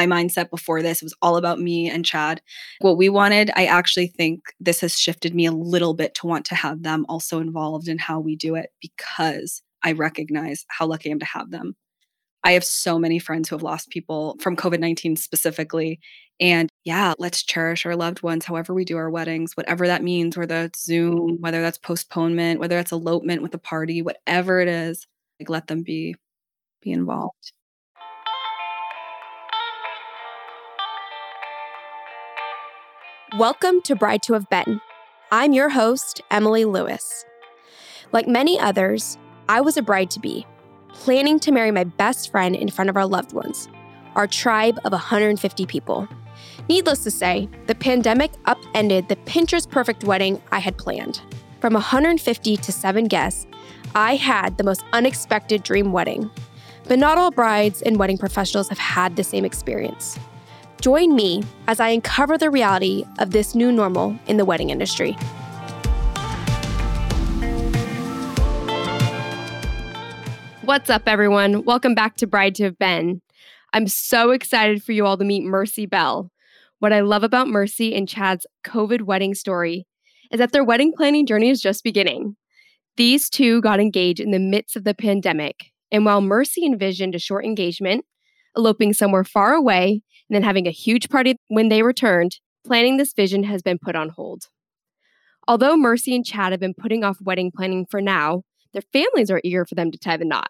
my mindset before this was all about me and Chad, what we wanted. I actually think this has shifted me a little bit to want to have them also involved in how we do it, because I recognize how lucky I am to have them. I have so many friends who have lost people from COVID-19 specifically. And yeah, let's cherish our loved ones, however we do our weddings, whatever that means, whether it's Zoom, whether that's postponement, whether that's elopement with a party, whatever it is, like let them be involved. Welcome to Bride to Have Been. I'm your host, Emily Lewis. Like many others, I was a bride-to-be, planning to marry my best friend in front of our loved ones, our tribe of 150 people. Needless to say, the pandemic upended the Pinterest-perfect wedding I had planned. From 150 to 7 guests, I had the most unexpected dream wedding. But not all brides and wedding professionals have had the same experience. Join me as I uncover the reality of this new normal in the wedding industry. What's up, everyone? Welcome back to Bride to Have Been. I'm so excited for you all to meet Mercy Bell. What I love about Mercy and Chad's COVID wedding story is that their wedding planning journey is just beginning. These two got engaged in the midst of the pandemic, and while Mercy envisioned a short engagement, eloping somewhere far away, and then having a huge party when they returned, planning this vision has been put on hold. Although Mercy and Chad have been putting off wedding planning for now, their families are eager for them to tie the knot.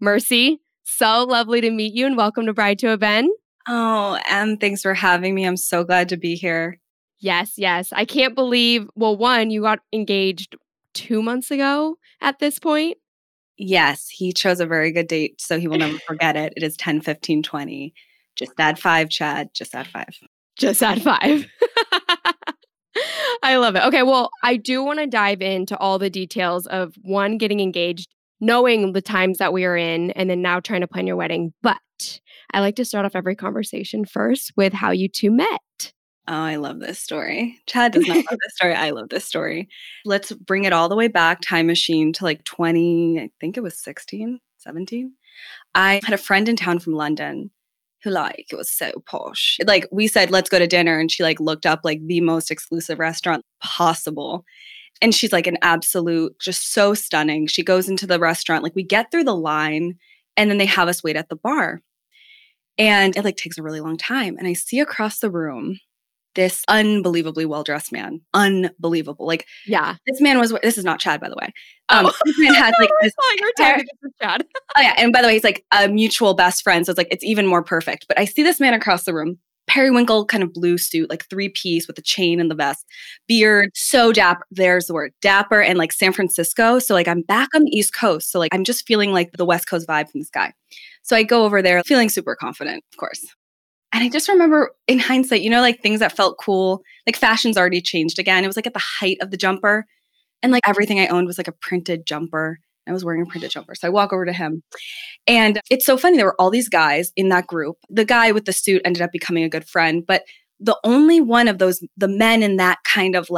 Mercy, so lovely to meet you and welcome to Bride to Have Been. Oh, Em, thanks for having me. I'm so glad to be here. Yes. I can't believe, you got engaged 2 months ago at this point. Yes, he chose a very good date, so he will never forget it. It is 10-15-20. Just add 5, Chad. Just add 5. Just add 5. I love it. Okay, I do want to dive into all the details of, one, getting engaged, knowing the times that we are in, and then now trying to plan your wedding. But I like to start off every conversation first with how you two met. Oh, I love this story. Chad does not love this story. I love this story. Let's bring it all the way back, time machine, to 17. I had a friend in town from London who it was so posh. We said, let's go to dinner. And she looked up the most exclusive restaurant possible. And she's an absolute, just so stunning. She goes into the restaurant, we get through the line and then they have us wait at the bar. And it takes a really long time. And I see across the room this unbelievably well-dressed man. Unbelievable. Yeah. This is not Chad, by the way. This man has this. You're talking about Chad. Oh, yeah. And by the way, he's a mutual best friend. So it's even more perfect. But I see this man across the room, periwinkle kind of blue suit, 3-piece with a chain and the vest, beard, so dapper. There's the word dapper, and San Francisco. So I'm back on the East Coast. So I'm just feeling the West Coast vibe from this guy. So I go over there feeling super confident, of course. And I just remember in hindsight, things that felt cool, fashion's already changed again. It was at the height of the jumper. And everything I owned was a printed jumper. I was wearing a printed jumper. So I walk over to him. And it's so funny. There were all these guys in that group. The guy with the suit ended up becoming a good friend. But the only one of those, the men in that kind of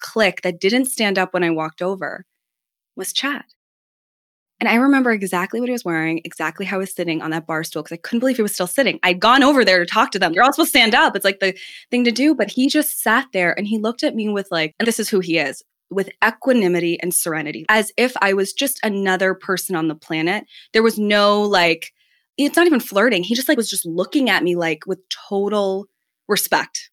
clique that didn't stand up when I walked over was Chad. And I remember exactly what he was wearing, exactly how he was sitting on that bar stool, because I couldn't believe he was still sitting. I'd gone over there to talk to them. You're all supposed to stand up. It's the thing to do. But he just sat there and he looked at me with and this is who he is, with equanimity and serenity, as if I was just another person on the planet. There was no it's not even flirting. He just was just looking at me with total respect.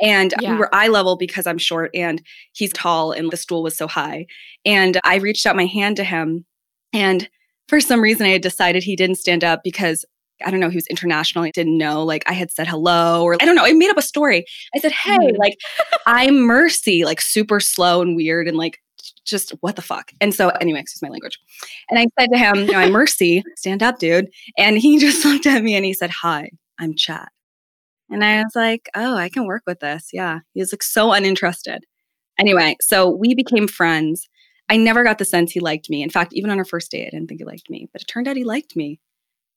And we were eye level because I'm short and he's tall and the stool was so high. And I reached out my hand to him. And for some reason, I had decided he didn't stand up because, I don't know, he was international. I didn't know. I had said hello or I don't know. I made up a story. I said, hey, I'm Mercy, super slow and weird and just what the fuck. And so anyway, excuse my language. And I said to him, I'm Mercy. Stand up, dude. And he just looked at me and he said, hi, I'm Chad. And I was oh, I can work with this. Yeah. He was so uninterested. Anyway, so we became friends. I never got the sense he liked me. In fact, even on our first date, I didn't think he liked me, but it turned out he liked me.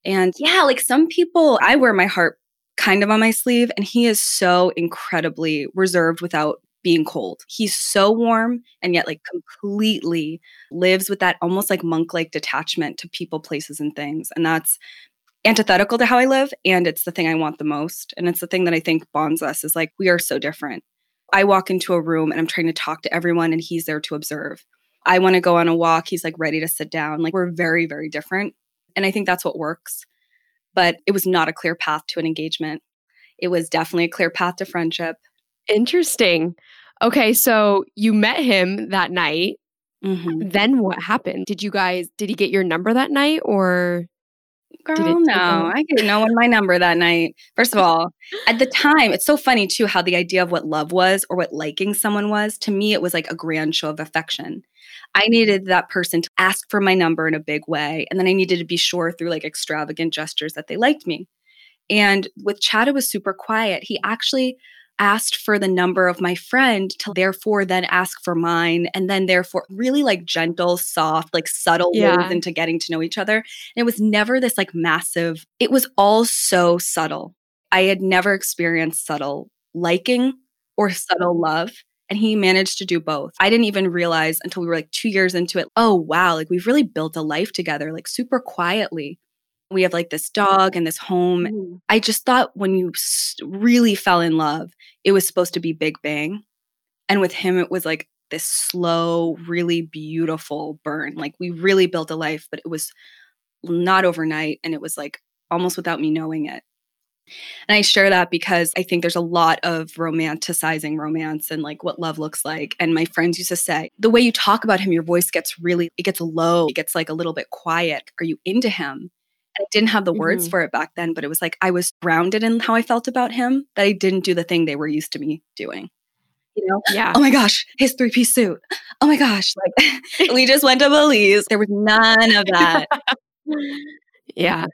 And yeah, some people, I wear my heart kind of on my sleeve, and he is so incredibly reserved without being cold. He's so warm and yet completely lives with that almost monk-like detachment to people, places, and things. And that's antithetical to how I live, and it's the thing I want the most. And it's the thing that I think bonds us, is like, we are so different. I walk into a room and I'm trying to talk to everyone, and he's there to observe. I want to go on a walk. He's like ready to sit down. Like, we're very, very different. And I think that's what works. But it was not a clear path to an engagement. It was definitely a clear path to friendship. Interesting. Okay, so you met him that night. Mm-hmm. Then what happened? Did he get your number that night, or? Girl, no. I gave no one my number that night. First of all, at the time, it's so funny too how the idea of what love was or what liking someone was, to me, it was like a grand show of affection. I needed that person to ask for my number in a big way. And then I needed to be sure through like extravagant gestures that they liked me. And with Chad, it was super quiet. He actually asked for the number of my friend to therefore then ask for mine, and then therefore really like gentle, soft, like subtle ways into getting to know each other. And it was never this like massive, it was all so subtle. I had never experienced subtle liking or subtle love. And he managed to do both. I didn't even realize until we were like 2 years into it, oh, wow, like we've really built a life together, like super quietly. We have like this dog and this home. Ooh. I just thought when you really fell in love, it was supposed to be big bang. And with him, it was like this slow, really beautiful burn. Like we really built a life, but it was not overnight. And it was like almost without me knowing it. And I share that because I think there's a lot of romanticizing romance and like what love looks like. And my friends used to say, the way you talk about him, your voice gets really, it gets low. It gets like a little bit quiet. Are you into him? And I didn't have the words for it back then, but it was like, I was grounded in how I felt about him, that I didn't do the thing they were used to me doing. You know? Yeah. Oh my gosh, his 3-piece suit. Oh my gosh. Like we just went to Belize. There was none of that. Yeah.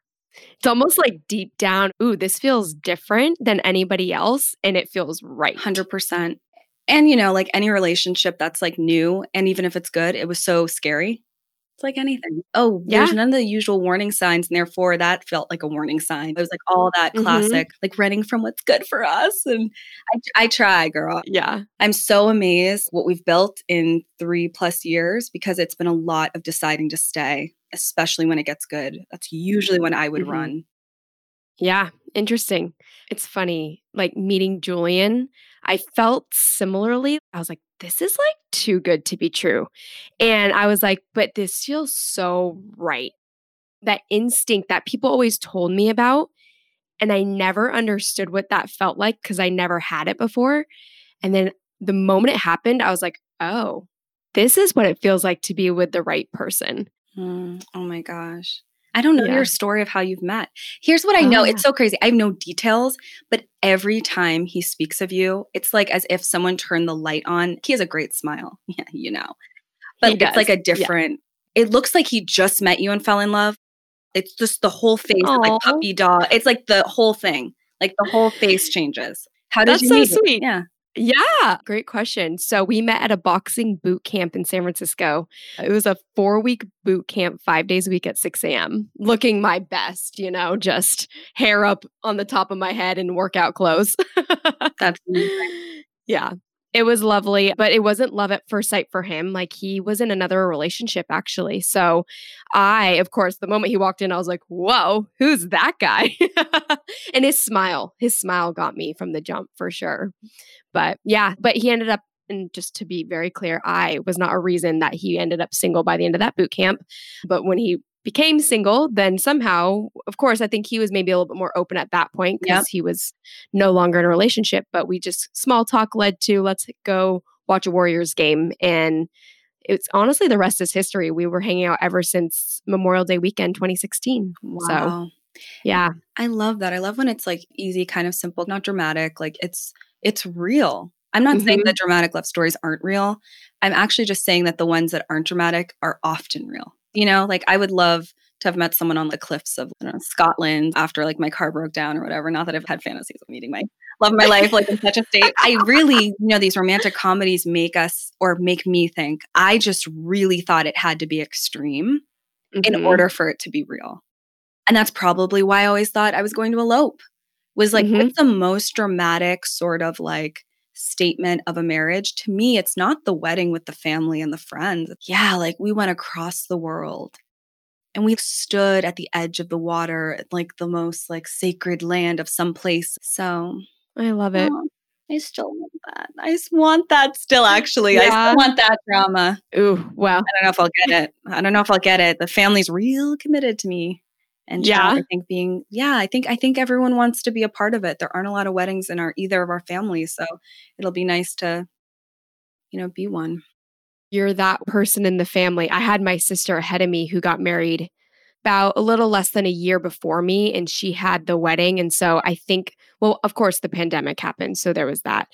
It's almost like deep down, ooh, this feels different than anybody else. And it feels right. 100%. And, you know, like any relationship that's like new. And even if it's good, it was so scary. It's like anything. Oh, yeah. There's none of the usual warning signs. And therefore that felt like a warning sign. It was like all that classic, like running from what's good for us. And I try, girl. Yeah. I'm so amazed what we've built in 3+ years, because it's been a lot of deciding to stay, especially when it gets good. That's usually when I would run. Yeah. Interesting. It's funny. Like meeting Julian, I felt similarly. I was like, this is like too good to be true. And I was like, but this feels so right. That instinct that people always told me about. And I never understood what that felt like because I never had it before. And then the moment it happened, I was like, oh, this is what it feels like to be with the right person. Oh my gosh. I don't know your story of how you've met. Here's what I know. It's so crazy. I have no details, but every time he speaks of you, it's like as if someone turned the light on. He has a great smile. Yeah, you know. But it's like a different, it looks like he just met you and fell in love. It's just the whole face, like puppy dog. It's like the whole thing. Like the whole face changes. How did you meet? That's so sweet. Yeah. Yeah. Great question. So we met at a boxing boot camp in San Francisco. It was a 4-week boot camp, 5 days a week at 6 a.m. Looking my best, you know, just hair up on the top of my head and workout clothes. That's amazing. Yeah. It was lovely, but it wasn't love at first sight for him. Like he was in another relationship, actually. So I, of course, the moment he walked in, I was like, whoa, who's that guy? And his smile got me from the jump for sure. But yeah, but he ended up, and just to be very clear, I was not a reason that he ended up single by the end of that boot camp. But when he became single, then somehow, of course, I think he was maybe a little bit more open at that point because he was no longer in a relationship, but we just, small talk led to, let's go watch a Warriors game. And it's honestly, the rest is history. We were hanging out ever since Memorial Day weekend, 2016. Wow. So, yeah. I love that. I love when it's like easy, kind of simple, not dramatic. Like it's real. I'm not saying that dramatic love stories aren't real. I'm actually just saying that the ones that aren't dramatic are often real. You know, like I would love to have met someone on the cliffs of Scotland after like my car broke down or whatever. Not that I've had fantasies of meeting my love of my life, like in such a state. I really, you know, these romantic comedies make us or make me think, I just really thought it had to be extreme in order for it to be real. And that's probably why I always thought I was going to elope, was like, what's the most dramatic sort of like statement of a marriage? To me, it's not the wedding with the family and the friends. Yeah, like we went across the world And we stood at the edge of the water, like the most like sacred land of some place. So I love it. Oh, I still want that. I want that still, actually. Yeah. I still want that drama. Ooh, wow. I don't know if I'll get it. The family's real committed to me. And yeah, I think I think everyone wants to be a part of it. There aren't a lot of weddings in either of our families, so it'll be nice to, be one. You're that person in the family. I had my sister ahead of me who got married about a little less than a year before me, and she had the wedding. And so I think, well, of course, the pandemic happened, so there was that.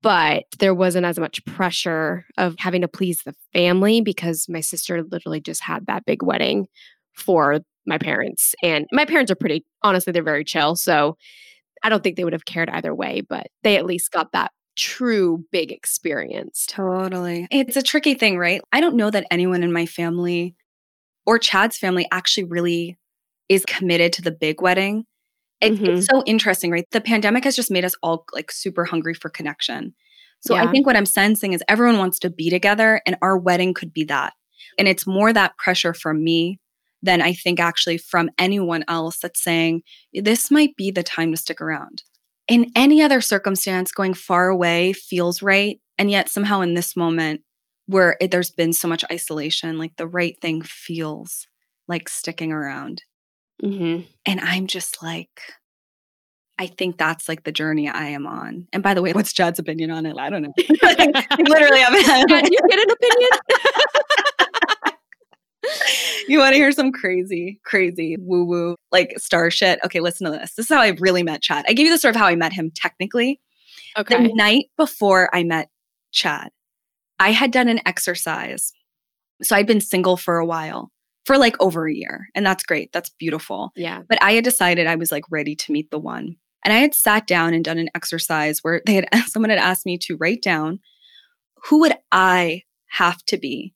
But there wasn't as much pressure of having to please the family because my sister literally just had that big wedding for my parents. And my parents are pretty, honestly, they're very chill. So I don't think they would have cared either way, but they at least got that true big experience. Totally. It's a tricky thing, right? I don't know that anyone in my family or Chad's family actually really is committed to the big wedding. It's so interesting, right? The pandemic has just made us all like super hungry for connection. So yeah. I think what I'm sensing is everyone wants to be together, and our wedding could be that. And it's more that pressure from me than I think actually from anyone else that's saying, this might be the time to stick around. In any other circumstance, going far away feels right. And yet somehow in this moment where there's been so much isolation, like the right thing feels like sticking around. Mm-hmm. And I'm just like, I think that's like the journey I am on. And by the way, what's Chad's opinion on it? I don't know. Literally, Chad, you get an opinion? You want to hear some crazy woo-woo, like star shit? Okay, listen to this. This is how I really met Chad. I gave you the story of how I met him technically. Okay. The night before I met Chad, I had done an exercise. So I'd been single for a while, for like over a year. And that's great. That's beautiful. Yeah. But I had decided I was like ready to meet the one. And I had sat down and done an exercise where someone had asked me to write down, who would I have to be?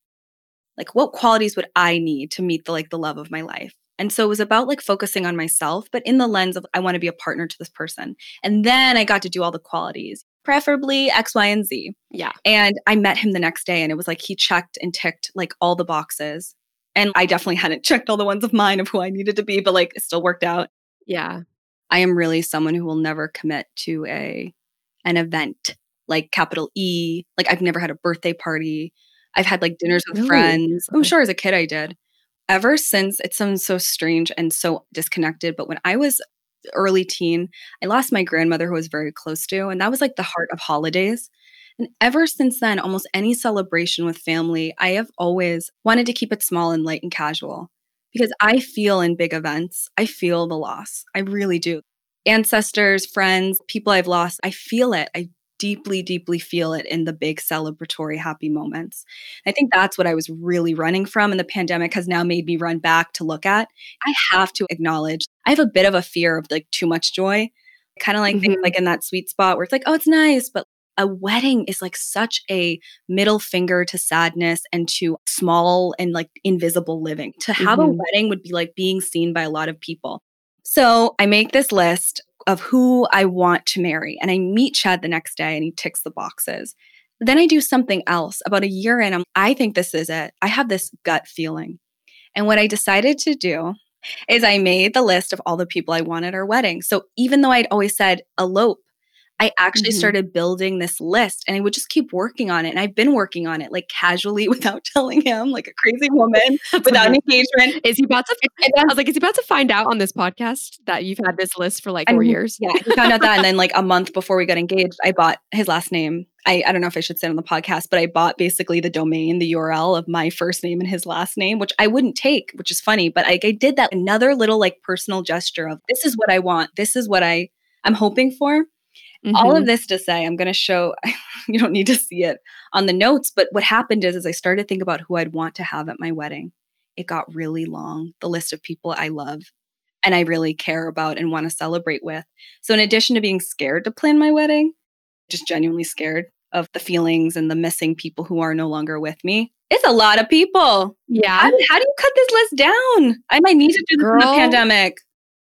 Like, what qualities would I need to meet the love of my life? And so it was about like focusing on myself, but in the lens of I want to be a partner to this person. And then I got to do all the qualities, preferably X, Y, and Z. Yeah. And I met him the next day, and it was like he checked and ticked like all the boxes. And I definitely hadn't checked all the ones of mine of who I needed to be, but like it still worked out. Yeah. I am really someone who will never commit to an event, like capital E. Like I've never had a birthday party. I've had like dinners with friends. I'm sure as a kid I did. Ever since, it sounds so strange and so disconnected. But when I was early teen, I lost my grandmother who I was very close to. And that was like the heart of holidays. And ever since then, almost any celebration with family, I have always wanted to keep it small and light and casual. Because I feel in big events, I feel the loss. I really do. Ancestors, friends, people I've lost, I feel it. I deeply, deeply feel it in the big celebratory happy moments. I think that's what I was really running from. And the pandemic has now made me run back to look at. I have to acknowledge, I have a bit of a fear of like too much joy, kind of like things like in that sweet spot where it's like, oh, it's nice. But a wedding is like such a middle finger to sadness and to small and like invisible living. To have a wedding would be like being seen by a lot of people. So I make this list of who I want to marry. And I meet Chad the next day and he ticks the boxes. Then I do something else. About a year in, I think this is it. I have this gut feeling. And what I decided to do is I made the list of all the people I want at our wedding. So even though I'd always said elope, I actually started building this list, and I would just keep working on it. And I've been working on it like casually without telling him, like a crazy woman, without an engagement. Is he about to find out on this podcast that you've had this list for like 4 years? Yeah, he found out that. And then like a month before we got engaged, I bought his last name. I don't know if I should say it on the podcast, but I bought basically the domain, the URL of my first name and his last name, which I wouldn't take, which is funny. But I did that another little like personal gesture of this is what I want. This is what I'm hoping for. Mm-hmm. All of this to say, I'm going to show, you don't need to see it on the notes, but what happened is I started to think about who I'd want to have at my wedding. It got really long, the list of people I love and I really care about and want to celebrate with. So in addition to being scared to plan my wedding, just genuinely scared of the feelings and the missing people who are no longer with me. It's a lot of people. Yeah. I mean, how do you cut this list down? I might need to do this in the pandemic.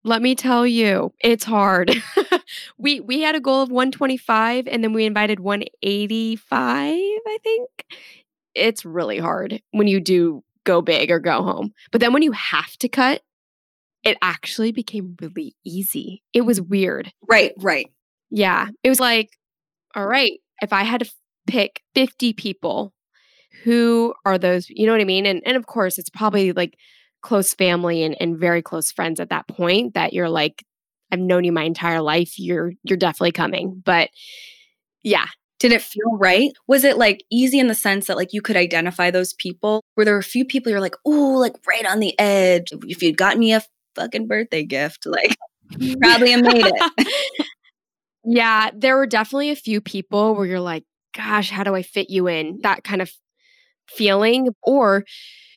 Let me tell you, it's hard. We had a goal of 125 and then we invited 185, I think. It's really hard when you do go big or go home. But then when you have to cut, it actually became really easy. It was weird. Right. Yeah. It was like, all right, if I had to pick 50 people, who are those? You know what I mean? And of course, it's probably like close family and very close friends at that point that you're like, I've known you my entire life. You're definitely coming. But yeah. Did it feel right? Was it like easy in the sense that like you could identify those people? Were there a few people you're like, ooh, like right on the edge. If you'd gotten me a fucking birthday gift, like probably have made it. Yeah, there were definitely a few people where you're like, gosh, how do I fit you in? That kind of feeling. Or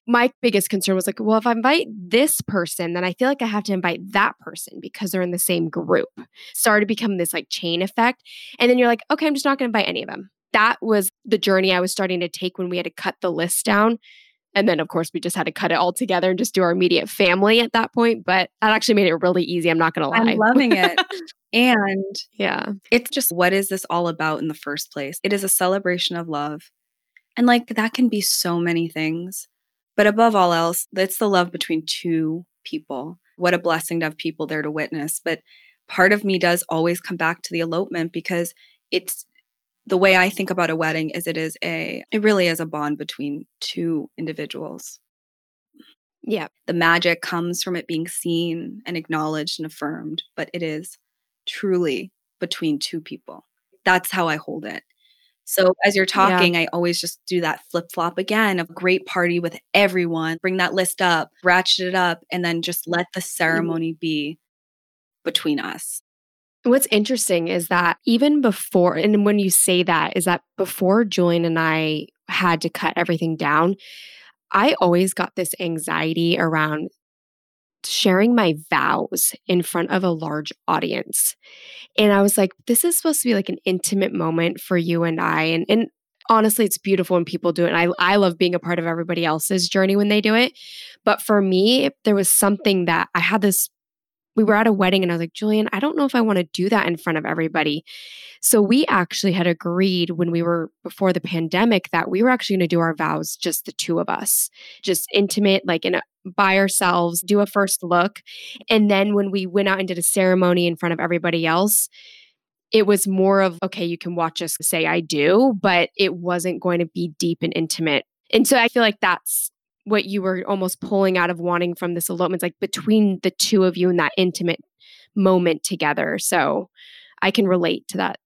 my biggest concern was like, well, if I invite this person, then I feel like I have to invite that person because they're in the same group. Started to become this like chain effect. And then you're like, okay, I'm just not going to invite any of them. That was the journey I was starting to take when we had to cut the list down. And then, of course, we just had to cut it all together and just do our immediate family at that point. But that actually made it really easy. I'm not going to lie. I'm loving it. And yeah, it's just, what is this all about in the first place? It is a celebration of love. And like that can be so many things. But above all else, it's the love between two people. What a blessing to have people there to witness. But part of me does always come back to the elopement because it's the way I think about a wedding is it really is a bond between two individuals. Yeah. The magic comes from it being seen and acknowledged and affirmed, but it is truly between two people. That's how I hold it. So as you're talking, yeah. I always just do that flip-flop again of great party with everyone, bring that list up, ratchet it up, and then just let the ceremony be between us. What's interesting is that even before, and when you say that, is that before Julian and I had to cut everything down, I always got this anxiety around sharing my vows in front of a large audience. And I was like, this is supposed to be like an intimate moment for you and I. And honestly, it's beautiful when people do it. And I love being a part of everybody else's journey when they do it. But for me, there was something that I had this. We were at a wedding and I was like, Julian, I don't know if I want to do that in front of everybody. So we actually had agreed when we were before the pandemic that we were actually going to do our vows, just the two of us, just intimate, like by ourselves, do a first look. And then when we went out and did a ceremony in front of everybody else, it was more of, okay, you can watch us say I do, but it wasn't going to be deep and intimate. And so I feel like that's what you were almost pulling out of wanting from this elopement, like between the two of you in that intimate moment together. So I can relate to that.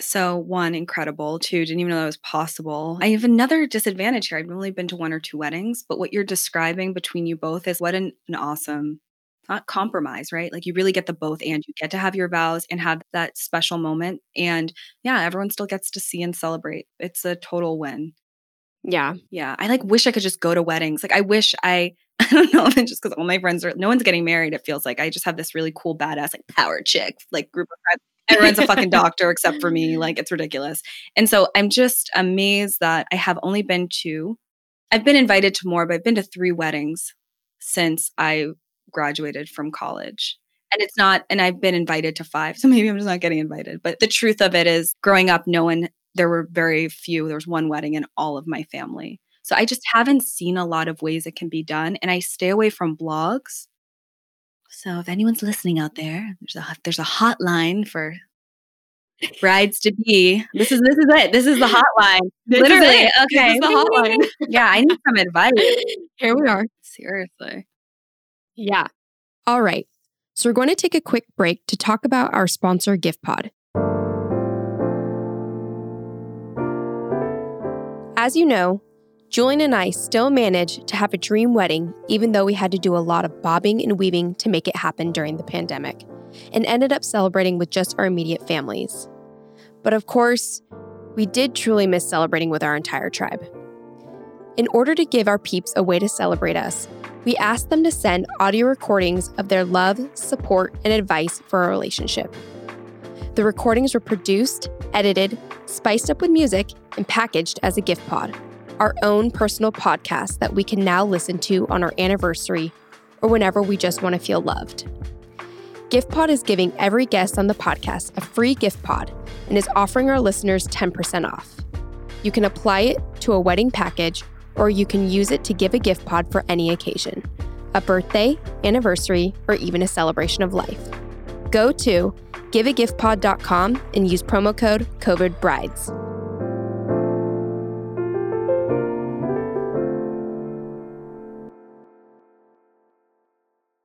So one, incredible. Two, didn't even know that was possible. I have another disadvantage here. I've only been to one or two weddings, but what you're describing between you both is what an awesome, not compromise, right? Like you really get the both and you get to have your vows and have that special moment. And yeah, everyone still gets to see and celebrate. It's a total win. Yeah. Yeah. I like wish I could just go to weddings. Like I wish I don't know, just because all my friends no one's getting married. It feels like I just have this really cool, badass, like power chick, like group of friends. Everyone's a fucking doctor except for me. Like it's ridiculous. And so I'm just amazed that I have only been to, I've been invited to more, but I've been to three weddings since I graduated from college. And it's not, and I've been invited to five. So maybe I'm just not getting invited. But the truth of it is growing up, there were very few. There was one wedding in all of my family. So I just haven't seen a lot of ways it can be done. And I stay away from blogs. So if anyone's listening out there, there's a hotline for brides to be. This is it. This is the hotline. Literally. Okay. This is the hotline. Yeah. I need some advice. Here we are. Seriously. Yeah. All right. So we're going to take a quick break to talk about our sponsor, GiftPod. As you know, Julian and I still managed to have a dream wedding, even though we had to do a lot of bobbing and weaving to make it happen during the pandemic, and ended up celebrating with just our immediate families. But of course, we did truly miss celebrating with our entire tribe. In order to give our peeps a way to celebrate us, we asked them to send audio recordings of their love, support, and advice for our relationship. The recordings were produced, edited, spiced up with music, and packaged as a gift pod, our own personal podcast that we can now listen to on our anniversary or whenever we just want to feel loved. GiftPod is giving every guest on the podcast a free gift pod and is offering our listeners 10% off. You can apply it to a wedding package or you can use it to give a gift pod for any occasion, a birthday, anniversary, or even a celebration of life. Go to giveagiftpod.com and use promo code COVIDBrides.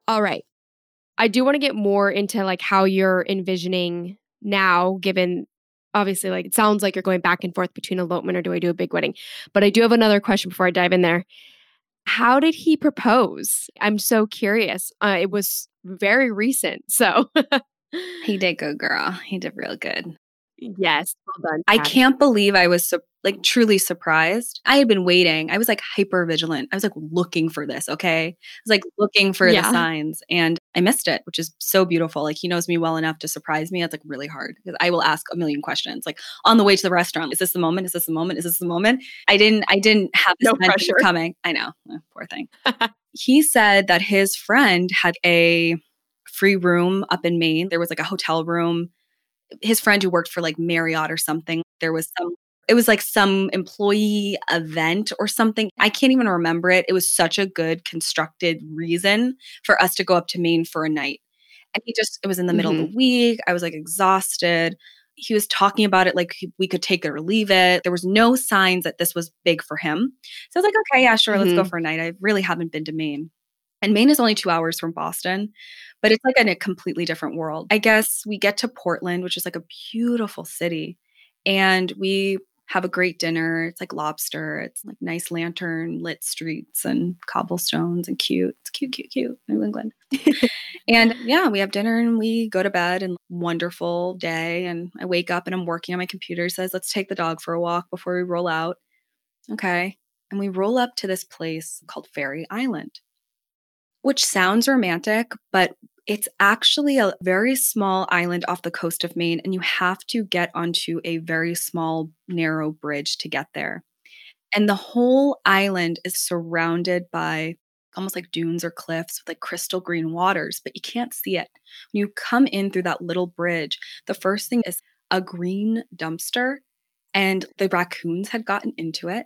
All right. I do want to get more into like how you're envisioning now, given obviously like it sounds like you're going back and forth between elopement or do I do a big wedding? But I do have another question before I dive in there. How did he propose? I'm so curious. It was very recent. So he did good, girl. He did real good. Yes. Well done, Chad. I can't believe I was truly surprised. I had been waiting. I was like hyper vigilant. I was like looking for this. Okay. I was like looking for the signs and I missed it, which is so beautiful. Like he knows me well enough to surprise me. It's like really hard because I will ask a million questions like on the way to the restaurant. Is this the moment? Is this the moment? Is this the moment? I didn't have this pressure coming. I know. Oh, poor thing. He said that his friend had a free room up in Maine. There was like a hotel room. His friend who worked for like Marriott or something, it was like some employee event or something. I can't even remember it. It was such a good constructed reason for us to go up to Maine for a night. And it was in the middle of the week. I was like exhausted. He was talking about it like we could take it or leave it. There was no signs that this was big for him. So I was like, okay, yeah, sure. Let's go for a night. I really haven't been to Maine. And Maine is only 2 hours from Boston, but it's like in a completely different world. I guess we get to Portland, which is like a beautiful city, and we have a great dinner. It's like lobster. It's like nice lantern lit streets and cobblestones and cute. It's cute, New England. And yeah, we have dinner and we go to bed and wonderful day. And I wake up and I'm working on my computer. It says, let's take the dog for a walk before we roll out. Okay. And we roll up to this place called Fairy Island, which sounds romantic, but it's actually a very small island off the coast of Maine, and you have to get onto a very small, narrow bridge to get there. And the whole island is surrounded by almost like dunes or cliffs with like crystal green waters, but you can't see it. When you come in through that little bridge, the first thing is a green dumpster, and the raccoons had gotten into it,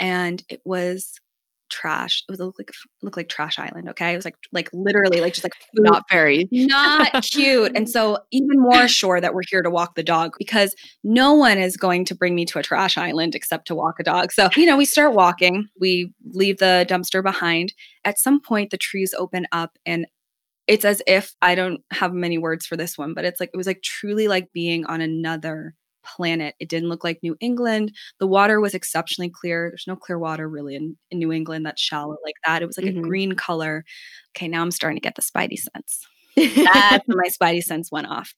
and it was trash. It was looked like trash island. Okay. It was like literally like just like food. Not very, not cute. And so even more sure that we're here to walk the dog because no one is going to bring me to a trash island except to walk a dog. So, we start walking, we leave the dumpster behind. At some point the trees open up and it's as if I don't have many words for this one, but it's like, it was like truly like being on another planet. It didn't look like New England. The water was exceptionally clear. There's no clear water really in New England that's shallow like that. It was like a green color. Okay, now I'm starting to get the spidey sense. That's when my spidey sense went off.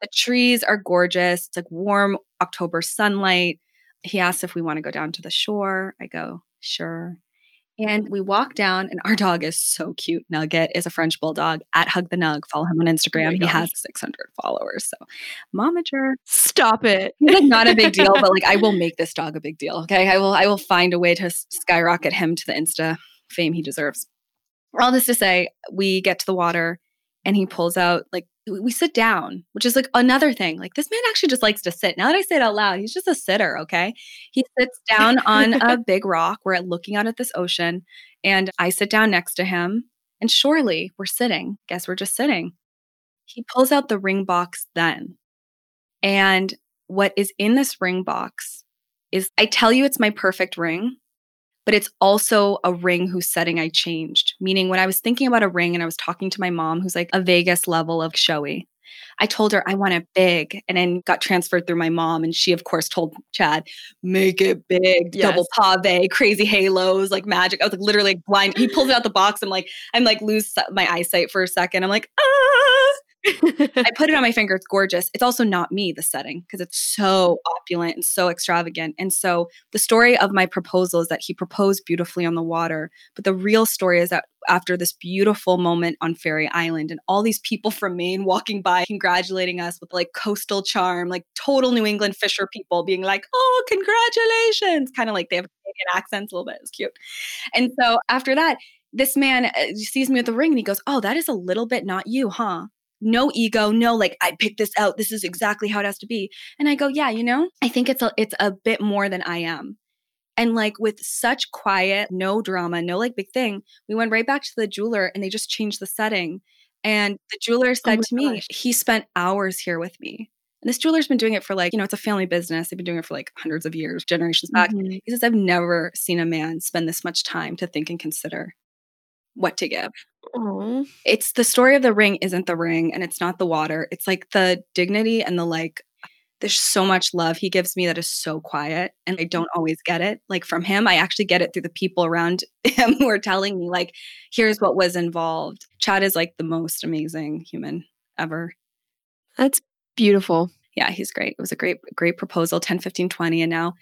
The trees are gorgeous. It's like warm October sunlight. He asked if we want to go down to the shore. I go, sure. And we walk down and our dog is so cute. Nugget is a French bulldog at Hug the Nug. Follow him on Instagram. He has 600 followers. So momager. Stop it. It's like not a big deal, but like I will make this dog a big deal. Okay. I will find a way to skyrocket him to the Insta fame he deserves. All this to say, we get to the water and he pulls out like, we sit down, which is like another thing. Like this man actually just likes to sit. Now that I say it out loud, he's just a sitter, okay? He sits down on a big rock. We're looking out at this ocean and I sit down next to him and surely we're sitting. Guess we're just sitting. He pulls out the ring box then. And what is in this ring box is, I tell you it's my perfect ring, but it's also a ring whose setting I changed. Meaning when I was thinking about a ring and I was talking to my mom, who's like a Vegas level of showy, I told her I want it big and then got transferred through my mom. And she, of course, told Chad, make it big, double pave, crazy halos, like magic. I was like literally blind. He pulls out the box. I'm like lose my eyesight for a second. I'm like, ah. I put it on my finger. It's gorgeous. It's also not me, the setting, because it's so opulent and so extravagant. And so the story of my proposal is that he proposed beautifully on the water. But the real story is that after this beautiful moment on Fairy Island and all these people from Maine walking by, congratulating us with like coastal charm, like total New England fisher people being like, oh, congratulations. Kind of like they have accents a little bit. It's cute. And so after that, this man sees me with the ring and he goes, oh, that is a little bit not you, huh? No ego, no, like I picked this out. This is exactly how it has to be. And I go, yeah, I think it's a bit more than I am. And like with such quiet, no drama, no like big thing, we went right back to the jeweler and they just changed the setting. And the jeweler said to me, he spent hours here with me. And this jeweler's been doing it for like, you know, it's a family business. They've been doing it for like hundreds of years, generations back. Mm-hmm. He says, I've never seen a man spend this much time to think and consider what to give. Aww. It's the story of the ring isn't the ring and it's not the water. It's like the dignity and the like, there's so much love he gives me that is so quiet. And I don't always get it. Like from him, I actually get it through the people around him who are telling me like, here's what was involved. Chad is like the most amazing human ever. That's beautiful. Yeah, he's great. It was a great proposal, 10, 15, 20. And now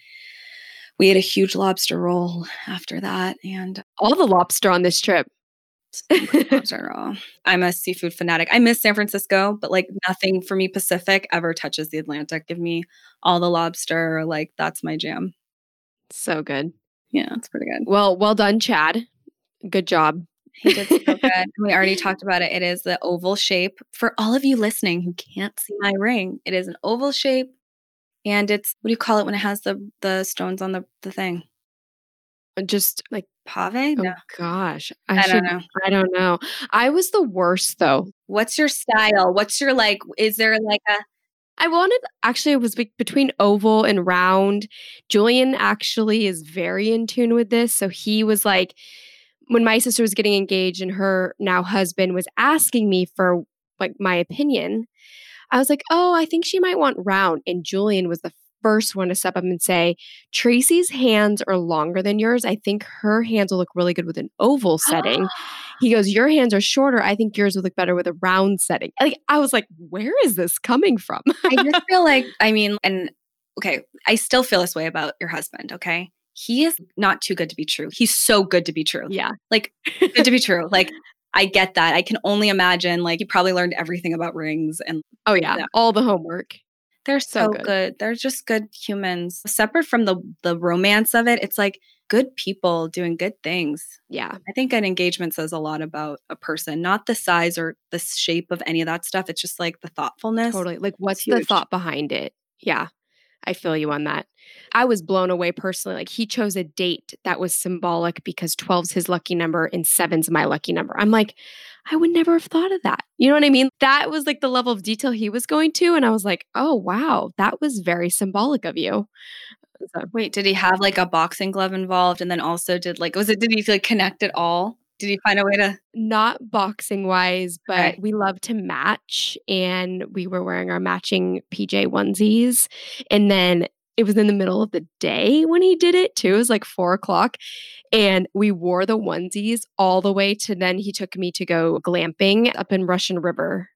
we had a huge lobster roll after that. And all the lobster on this trip. Lobster roll. I'm a seafood fanatic. I miss San Francisco, but like nothing for me Pacific ever touches the Atlantic. Give me all the lobster. Like that's my jam. So good. Yeah, it's pretty good. Well done, Chad. Good job. He did so good. We already talked about it. It is the oval shape. For all of you listening who can't see my ring, it is an oval shape. And it's, what do you call it when it has the stones on the thing? Just like pave? No. Oh gosh. I don't know. I was the worst though. What's your style? What's your like, is there like a... it was between oval and round. Julian actually is very in tune with this. So he was like, when my sister was getting engaged and her now husband was asking me for like my opinion, I was like, oh, I think she might want round. And Julian was the first one to step up and say, Tracy's hands are longer than yours. I think her hands will look really good with an oval setting. He goes, your hands are shorter. I think yours would look better with a round setting. Like I was like, where is this coming from? I just feel like, I still feel this way about your husband, okay? He is not too good to be true. He's so good to be true. Yeah. Like, good to be true. Like, I get that. I can only imagine, like, he probably learned everything about rings and... Oh, yeah. You know. All the homework. They're so good. They're just good humans. Separate from the romance of it, it's like good people doing good things. Yeah. I think an engagement says a lot about a person, not the size or the shape of any of that stuff. It's just like the thoughtfulness. Totally. Like, what's the thought behind it? Yeah. I feel you on that. I was blown away personally. Like he chose a date that was symbolic because 12's his lucky number and 7's my lucky number. I'm like, I would never have thought of that. You know what I mean? That was like the level of detail he was going to. And I was like, oh, wow, that was very symbolic of you. So, wait, did he have like a boxing glove involved? And then also did he like connect it all? Did he find a way to? Not boxing wise, but We love to match and we were wearing our matching PJ onesies. And then it was in the middle of the day when he did it too. It was like 4:00 and we wore the onesies all the way to then he took me to go glamping up in Russian River.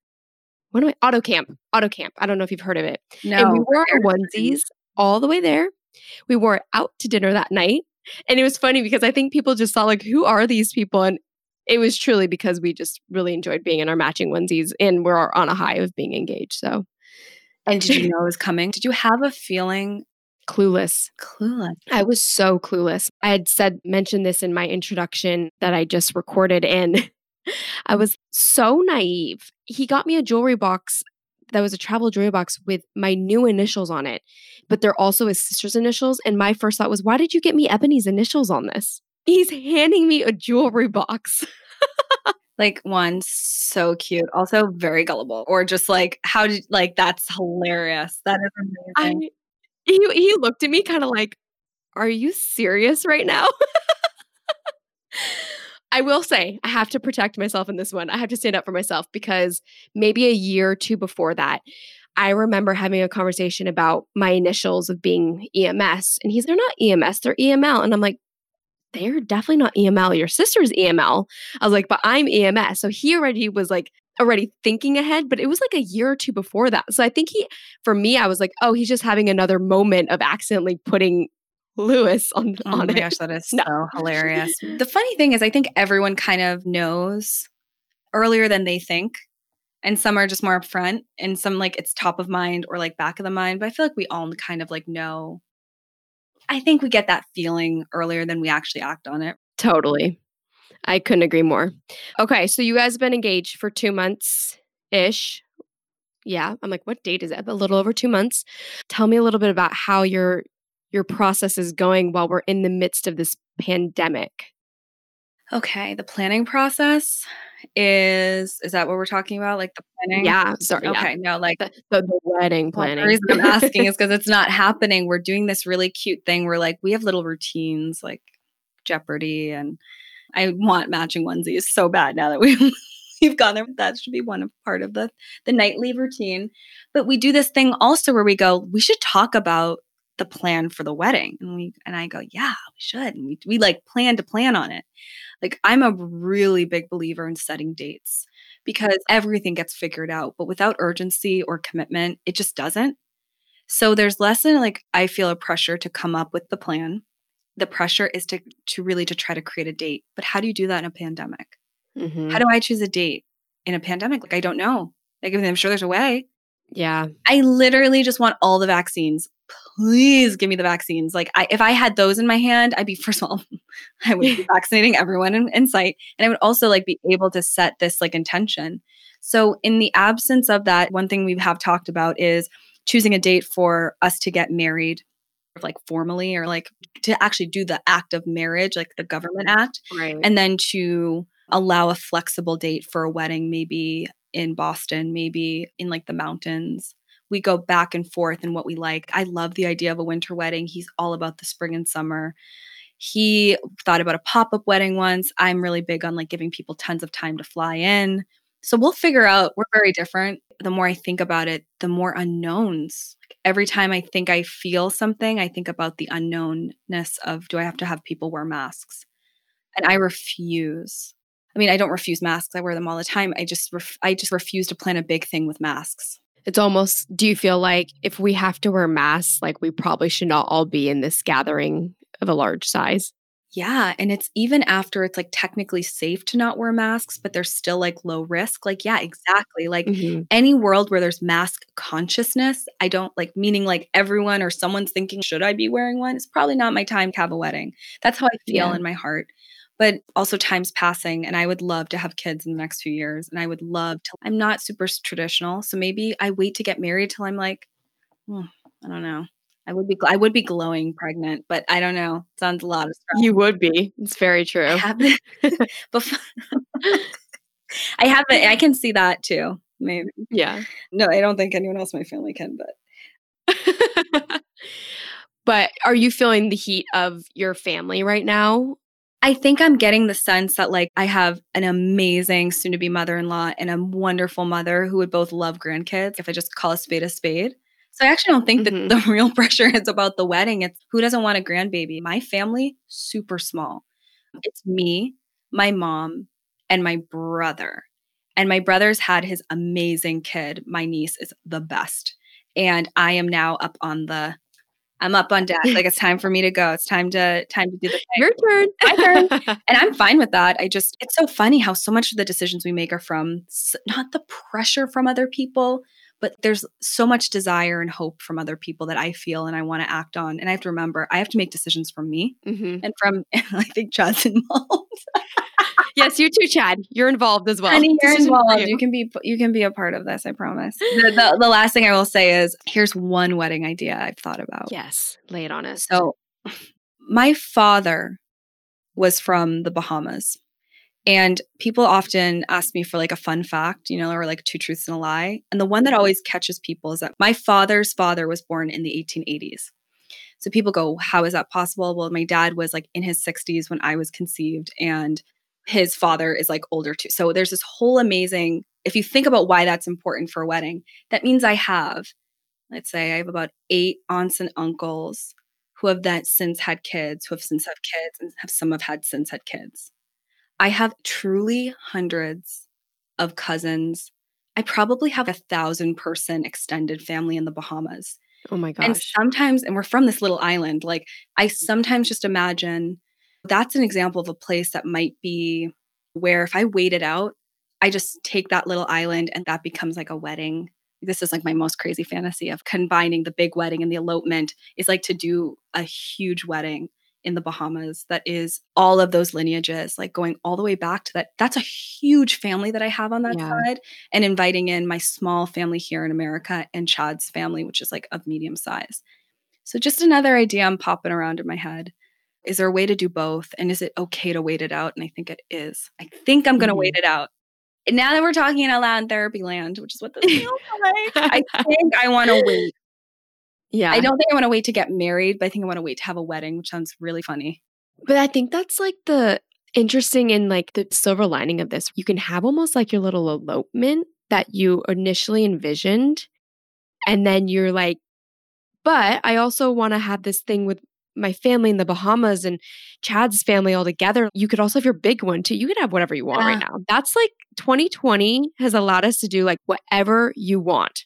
Auto Camp. I don't know if you've heard of it. No. And we wore our onesies all the way there. We wore it out to dinner that night. And it was funny because I think people just thought like, who are these people? And it was truly because we just really enjoyed being in our matching onesies and we're on a high of being engaged. So. And did you know it was coming? Did you have a feeling? Clueless. I was so clueless. I had mentioned this in my introduction that I just recorded and I was so naive. He got me a jewelry box. That was a travel jewelry box with my new initials on it, but they're also his sister's initials. And my first thought was, why did you get me Ebony's initials on this? He's handing me a jewelry box. Like one, so cute. Also very gullible or just like, how did that's hilarious. That is amazing. He looked at me kind of like, are you serious right now? I will say I have to protect myself in this one. I have to stand up for myself because maybe a year or two before that, I remember having a conversation about my initials of being EMS. And they're not EMS, they're EML. And I'm like, they're definitely not EML. Your sister's EML. I was like, but I'm EMS. So he already was like, already thinking ahead, but it was like a year or two before that. So I think I was like, oh, he's just having another moment of accidentally putting Lewis on it. Oh my gosh, that is so hilarious. The funny thing is I think everyone kind of knows earlier than they think. And some are just more upfront and some like it's top of mind or like back of the mind. But I feel like we all kind of like know. I think we get that feeling earlier than we actually act on it. Totally. I couldn't agree more. Okay. So you guys have been engaged for 2 months-ish. Yeah. I'm like, what date is it? A little over 2 months. Tell me a little bit about how your your process is going while we're in the midst of this pandemic? Okay, the planning process is that what we're talking about? Like the planning? Yeah, sorry. Okay, yeah. No, like the wedding planning. The reason I'm asking is because it's not happening. We're doing this really cute thing where like we have little routines like Jeopardy, and I want matching onesies so bad now that we've gone there. That should be part of the nightly routine. But we do this thing also where we go, we should talk about the plan for the wedding. And I go, yeah, we should. And we like plan on it. Like I'm a really big believer in setting dates because everything gets figured out, but without urgency or commitment, it just doesn't. So there's less than like, I feel a pressure to come up with the plan. The pressure is to really try to create a date. But how do you do that in a pandemic? Mm-hmm. How do I choose a date in a pandemic? Like, I don't know. Like, I'm sure there's a way. Yeah. I literally just want all the vaccines. Please give me the vaccines. Like if I had those in my hand, I'd be, first of all, I would be vaccinating everyone in sight. And I would also like be able to set this like intention. So in the absence of that, one thing we have talked about is choosing a date for us to get married, like formally, or like to actually do the act of marriage, like the government act. Right. And then to allow a flexible date for a wedding, maybe in Boston, maybe in like the mountains. We go back and forth in what we like. I love the idea of a winter wedding. He's all about the spring and summer. He thought about a pop-up wedding once. I'm really big on like giving people tons of time to fly in. So we'll figure out, we're very different. The more I think about it, the more unknowns. Every time I think I feel something, I think about the unknownness of, do I have to have people wear masks? And I refuse. I mean, I don't refuse masks. I wear them all the time. I just refuse to plan a big thing with masks. It's almost, do you feel like if we have to wear masks, like we probably should not all be in this gathering of a large size? Yeah. And it's even after it's like technically safe to not wear masks, but there's still like low risk. Like, yeah, exactly. Like any world where there's mask consciousness, I don't like, meaning like everyone or someone's thinking, should I be wearing one? It's probably not my time to have a wedding. That's how I feel in my heart. But also time's passing, and I would love to have kids in the next few years. And I would love to, I'm not super traditional. So maybe I wait to get married till I'm like, I don't know. I would be glowing pregnant, but I don't know. Sounds a lot of stress. You would be. It's very true. I can see that too. Maybe. Yeah. No, I don't think anyone else in my family can, but. But are you feeling the heat of your family right now? I think I'm getting the sense that like I have an amazing soon-to-be mother-in-law and a wonderful mother who would both love grandkids if I just call a spade. So I actually don't think that the real pressure is about the wedding. It's who doesn't want a grandbaby? My family, super small. It's me, my mom, and my brother. And my brother's had his amazing kid. My niece is the best. And I am now I'm up on deck. Like, it's time for me to go. It's time to do the thing. Your turn. My turn. And I'm fine with that. It's so funny how so much of the decisions we make are from not the pressure from other people, but there's so much desire and hope from other people that I feel and I want to act on. And I have to remember, I have to make decisions from me and from, I think Chad's involved. Yes, you too, Chad. You're involved as well. Honey, you're involved. You can be a part of this, I promise. The last thing I will say is, here's one wedding idea I've thought about. Yes, lay it on us. So my father was from the Bahamas. And people often ask me for like a fun fact, you know, or like two truths and a lie. And the one that always catches people is that my father's father was born in the 1880s. So people go, how is that possible? Well, my dad was like in his 60s when I was conceived, and his father is like older too. So there's this whole amazing, if you think about why that's important for a wedding, that means I have about 8 aunts and uncles who have since had kids, and some have had since had kids. I have truly hundreds of cousins. I probably have 1,000 person extended family in the Bahamas. Oh my gosh. And sometimes, and we're from this little island, like I sometimes just imagine that's an example of a place that might be where if I wait it out, I just take that little island and that becomes like a wedding. This is like my most crazy fantasy of combining the big wedding and the elopement is like to do a huge wedding in the Bahamas that is all of those lineages, like going all the way back to that. That's a huge family that I have on that side, and inviting in my small family here in America and Chad's family, which is like of medium size. So just another idea I'm popping around in my head. Is there a way to do both? And is it okay to wait it out? And I think it is. I think I'm going to wait it out. And now that we're talking out loud in therapy land, which is what this feels like, I think I want to wait. Yeah. I don't think I want to wait to get married, but I think I want to wait to have a wedding, which sounds really funny. But I think that's like the interesting and like the silver lining of this. You can have almost like your little elopement that you initially envisioned. And then you're like, but I also want to have this thing with my family in the Bahamas and Chad's family all together. You could also have your big one too. You could have whatever you want right now. That's like 2020 has allowed us to do like whatever you want.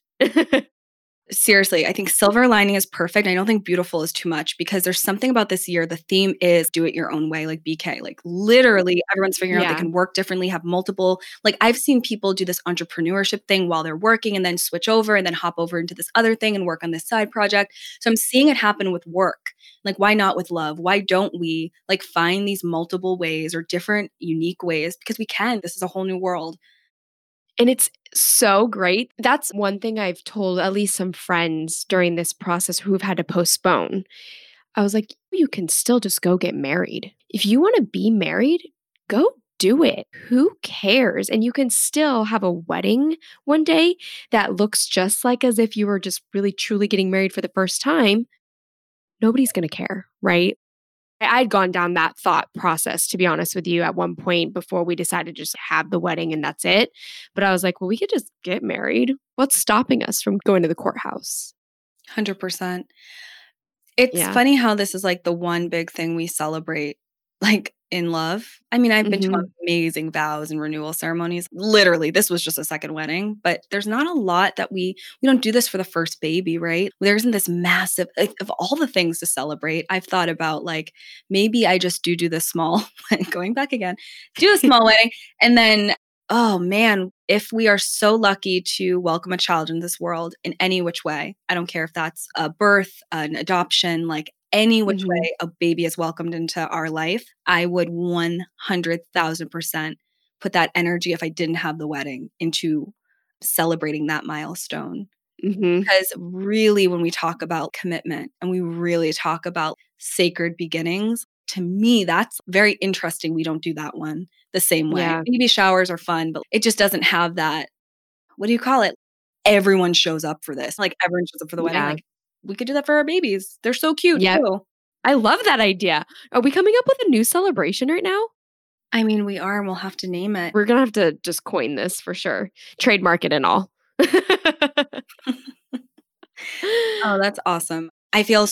Seriously, I think silver lining is perfect. I don't think beautiful is too much because there's something about this year. The theme is do it your own way, like BK. Like literally everyone's figuring out they can work differently, have multiple. Like I've seen people do this entrepreneurship thing while they're working and then switch over and then hop over into this other thing and work on this side project. So I'm seeing it happen with work. Like why not with love? Why don't we like find these multiple ways or different unique ways? Because we can. This is a whole new world. And it's so great. That's one thing I've told at least some friends during this process who've had to postpone. I was like, you can still just go get married. If you want to be married, go do it. Who cares? And you can still have a wedding one day that looks just like as if you were just really truly getting married for the first time. Nobody's going to care, right? I'd gone down that thought process, to be honest with you, at one point before we decided to just have the wedding and that's it. But I was like, well, we could just get married. What's stopping us from going to the courthouse? 100%. It's funny how this is like the one big thing we celebrate, like in love. I mean, I've been to amazing vows and renewal ceremonies. Literally, this was just a second wedding, but there's not a lot that we don't do this for the first baby, right? There isn't this massive, like, of all the things to celebrate, I've thought about like, maybe I just do this small, going back again, do a small wedding. And then, oh man, if we are so lucky to welcome a child in this world in any which way, I don't care if that's a birth, an adoption, like any which way a baby is welcomed into our life, I would 100,000% put that energy if I didn't have the wedding into celebrating that milestone. Because really when we talk about commitment and we really talk about sacred beginnings, to me, that's very interesting. We don't do that one the same way. Yeah. Baby showers are fun, but it just doesn't have that, what do you call it? Everyone shows up for this. Like everyone shows up for the wedding. Like, we could do that for our babies. They're so cute too. I love that idea. Are we coming up with a new celebration right now? I mean, we are, and we'll have to name it. We're going to have to just coin this for sure. Trademark it and all. Oh, that's awesome. I feel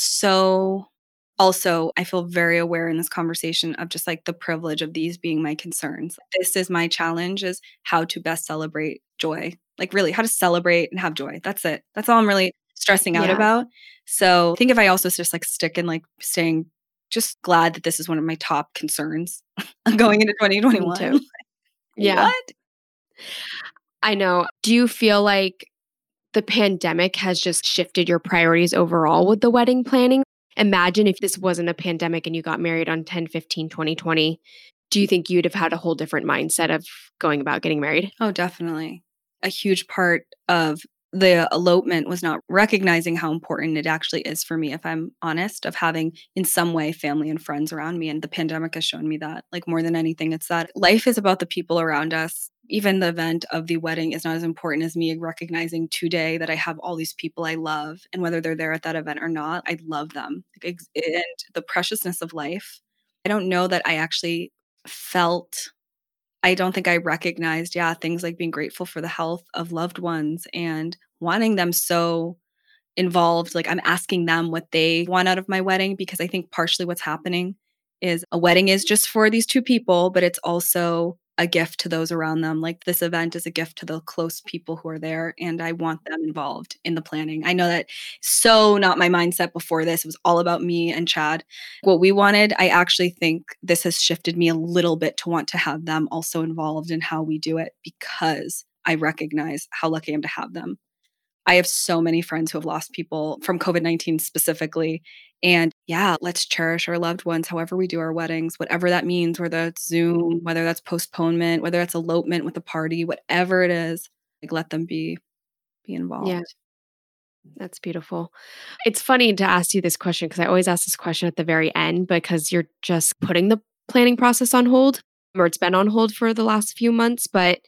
very aware in this conversation of just like the privilege of these being my concerns. This is my challenge, is how to best celebrate joy. Like really, how to celebrate and have joy. That's it. That's all I'm really stressing out about. So I think if I also just like stick in like staying just glad that this is one of my top concerns going into 2021. Me too. Yeah. What? I know. Do you feel like the pandemic has just shifted your priorities overall with the wedding planning? Imagine if this wasn't a pandemic and you got married on 10/15/2020. Do you think you'd have had a whole different mindset of going about getting married? Oh, definitely. A huge part of the elopement was not recognizing how important it actually is for me, if I'm honest, of having in some way family and friends around me. And the pandemic has shown me that, like more than anything, it's that life is about the people around us. Even the event of the wedding is not as important as me recognizing today that I have all these people I love. And whether they're there at that event or not, I love them. And the preciousness of life. I don't know that I actually felt... I don't think I recognized, things like being grateful for the health of loved ones and wanting them so involved. Like I'm asking them what they want out of my wedding, because I think partially what's happening is a wedding is just for these two people, but it's also a gift to those around them. Like this event is a gift to the close people who are there, and I want them involved in the planning. I know that so not my mindset before this. It was all about me and Chad. What we wanted, I actually think this has shifted me a little bit to want to have them also involved in how we do it, because I recognize how lucky I am to have them. I have so many friends who have lost people from COVID-19 specifically. And let's cherish our loved ones, however we do our weddings, whatever that means, whether that's Zoom, whether that's postponement, whether that's elopement with a party, whatever it is, like let them be involved. Yeah. That's beautiful. It's funny to ask you this question because I always ask this question at the very end because you're just putting the planning process on hold, or it's been on hold for the last few months. But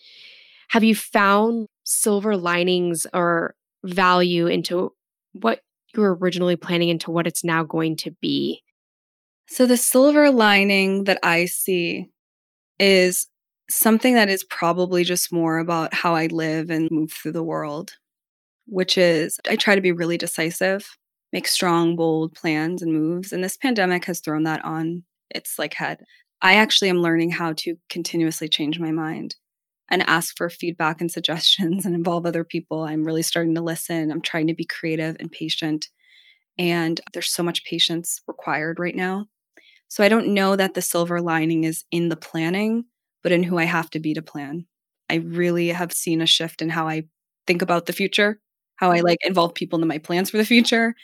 have you found silver linings or value into what you were originally planning into what it's now going to be? So the silver lining that I see is something that is probably just more about how I live and move through the world, which is I try to be really decisive, make strong, bold plans and moves. And this pandemic has thrown that on its head. I actually am learning how to continuously change my mind and ask for feedback and suggestions and involve other people. I'm really starting to listen. I'm trying to be creative and patient. And there's so much patience required right now. So I don't know that the silver lining is in the planning, but in who I have to be to plan. I really have seen a shift in how I think about the future, how I involve people into my plans for the future.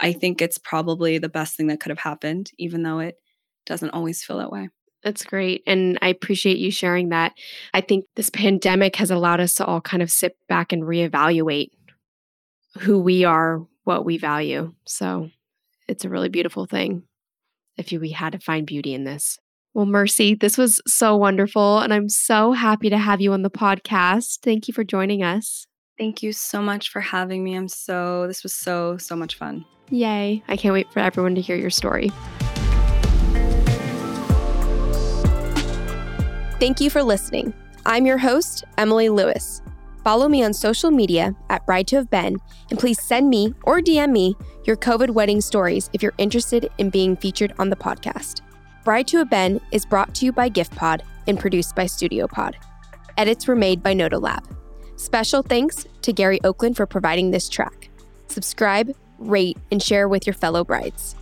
I think it's probably the best thing that could have happened, even though it doesn't always feel that way. That's great. And I appreciate you sharing that. I think this pandemic has allowed us to all kind of sit back and reevaluate who we are, what we value. So it's a really beautiful thing if we had to find beauty in this. Well, Mercy, this was so wonderful. And I'm so happy to have you on the podcast. Thank you for joining us. Thank you so much for having me. This was so, so much fun. Yay. I can't wait for everyone to hear your story. Thank you for listening. I'm your host, Emily Lewis. Follow me on social media at Bride to Have Been, and please send me or DM me your COVID wedding stories if you're interested in being featured on the podcast. Bride to Have Been is brought to you by GiftPod and produced by StudioPod. Edits were made by NotaLab. Special thanks to Gary Oakland for providing this track. Subscribe, rate, and share with your fellow brides.